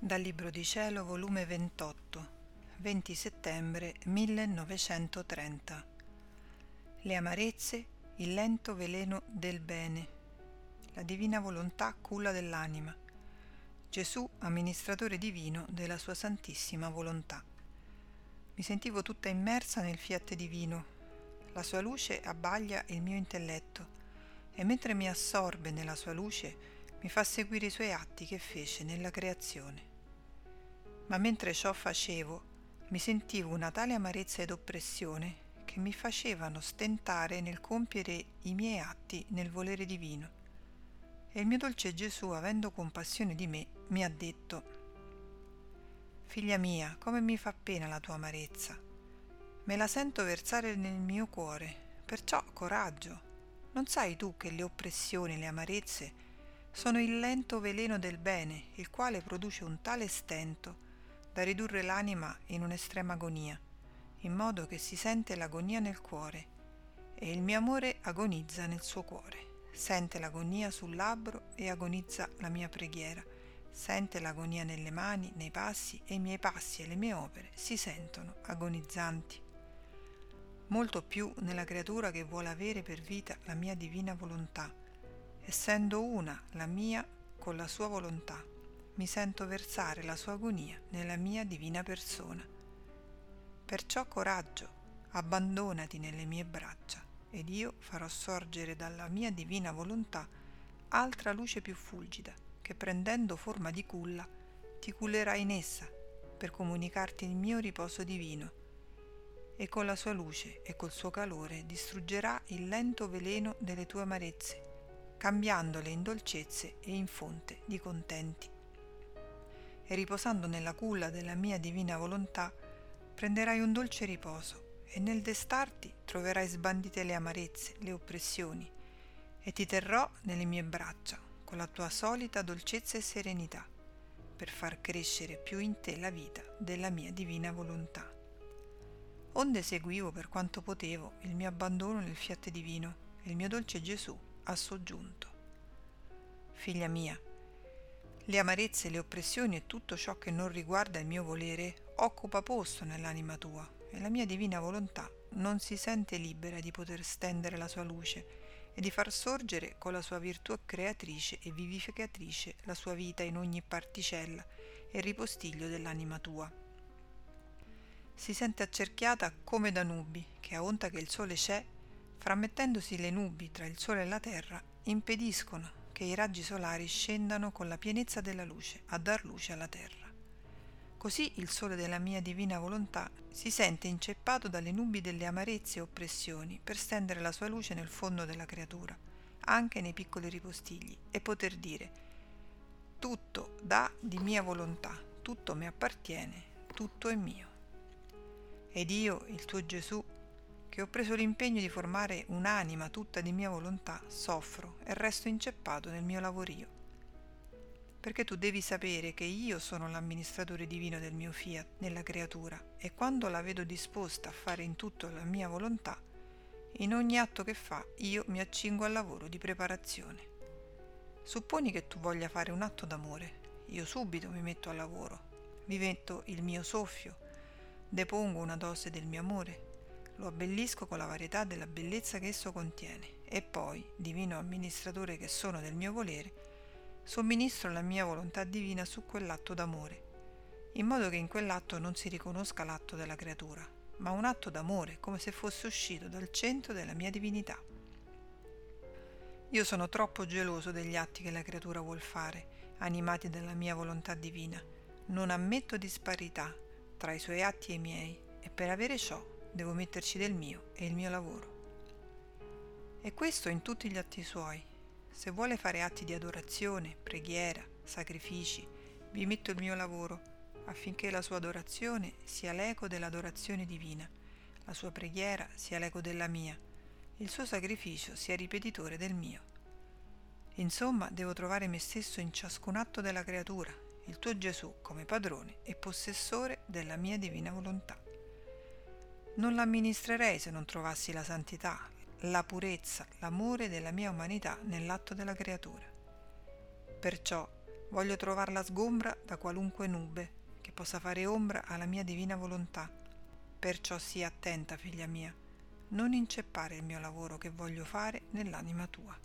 Dal Libro di Cielo, volume 28, 20 settembre 1930. Le amarezze, il lento veleno del bene. La divina volontà culla dell'anima. Gesù, amministratore divino della sua santissima volontà. Mi sentivo tutta immersa nel fiat divino. La sua luce abbaglia il mio intelletto e mentre mi assorbe nella sua luce mi fa seguire i suoi atti che fece nella creazione. Ma mentre ciò facevo, mi sentivo una tale amarezza ed oppressione che mi facevano stentare nel compiere i miei atti nel volere divino. E il mio dolce Gesù, avendo compassione di me, mi ha detto: «Figlia mia, come mi fa pena la tua amarezza! Me la sento versare nel mio cuore, perciò coraggio! Non sai tu che le oppressioni, le amarezze, sono il lento veleno del bene, il quale produce un tale stento da ridurre l'anima in un'estrema agonia, in modo che si sente l'agonia nel cuore, e il mio amore agonizza nel suo cuore, sente l'agonia sul labbro e agonizza la mia preghiera, sente l'agonia nelle mani, nei passi, e i miei passi e le mie opere si sentono agonizzanti. Molto più nella creatura che vuole avere per vita la mia divina volontà, essendo una la mia con la sua volontà, mi sento versare la sua agonia nella mia divina persona. Perciò coraggio, abbandonati nelle mie braccia, ed io farò sorgere dalla mia divina volontà altra luce più fulgida, che prendendo forma di culla, ti cullerà in essa, per comunicarti il mio riposo divino, e con la sua luce e col suo calore distruggerà il lento veleno delle tue amarezze, cambiandole in dolcezze e in fonte di contenti. E riposando nella culla della mia divina volontà, prenderai un dolce riposo, e nel destarti troverai sbandite le amarezze, le oppressioni, e ti terrò nelle mie braccia, con la tua solita dolcezza e serenità, per far crescere più in te la vita della mia divina volontà». Onde seguivo per quanto potevo il mio abbandono nel fiat divino, e il mio dolce Gesù ha soggiunto: «Figlia mia, le amarezze, le oppressioni e tutto ciò che non riguarda il mio volere occupa posto nell'anima tua, e la mia divina volontà non si sente libera di poter stendere la sua luce e di far sorgere con la sua virtù creatrice e vivificatrice la sua vita in ogni particella e ripostiglio dell'anima tua. Si sente accerchiata come da nubi, che a onta che il sole c'è, frammettendosi le nubi tra il sole e la terra, impediscono che i raggi solari scendano con la pienezza della luce a dar luce alla terra. Così il sole della mia divina volontà si sente inceppato dalle nubi delle amarezze e oppressioni per stendere la sua luce nel fondo della creatura, anche nei piccoli ripostigli, e poter dire: «Tutto dà di mia volontà, tutto mi appartiene, tutto è mio». Ed io, il tuo Gesù, che ho preso l'impegno di formare un'anima tutta di mia volontà, soffro e resto inceppato nel mio lavorio. Perché tu devi sapere che io sono l'amministratore divino del mio fiat nella creatura, e quando la vedo disposta a fare in tutto la mia volontà, in ogni atto che fa io mi accingo al lavoro di preparazione. Supponi che tu voglia fare un atto d'amore, io subito mi metto al lavoro, vi metto il mio soffio, depongo una dose del mio amore, lo abbellisco con la varietà della bellezza che esso contiene, e poi, divino amministratore che sono del mio volere, somministro la mia volontà divina su quell'atto d'amore, in modo che in quell'atto non si riconosca l'atto della creatura, ma un atto d'amore, come se fosse uscito dal centro della mia divinità. Io sono troppo geloso degli atti che la creatura vuol fare, animati dalla mia volontà divina, non ammetto disparità tra i suoi atti e i miei, e per avere ciò devo metterci del mio e il mio lavoro. E questo in tutti gli atti suoi. Se vuole fare atti di adorazione, preghiera, sacrifici, vi metto il mio lavoro, affinché la sua adorazione sia l'eco dell'adorazione divina, la sua preghiera sia l'eco della mia, il suo sacrificio sia ripetitore del mio. Insomma, devo trovare me stesso in ciascun atto della creatura, il tuo Gesù come padrone e possessore della mia divina volontà. Non l'amministrerei se non trovassi la santità, la purezza, l'amore della mia umanità nell'atto della creatura. Perciò, Voglio trovarla sgombra da qualunque nube che possa fare ombra alla mia divina volontà. Perciò sii attenta, figlia mia, non inceppare il mio lavoro che voglio fare nell'anima tua.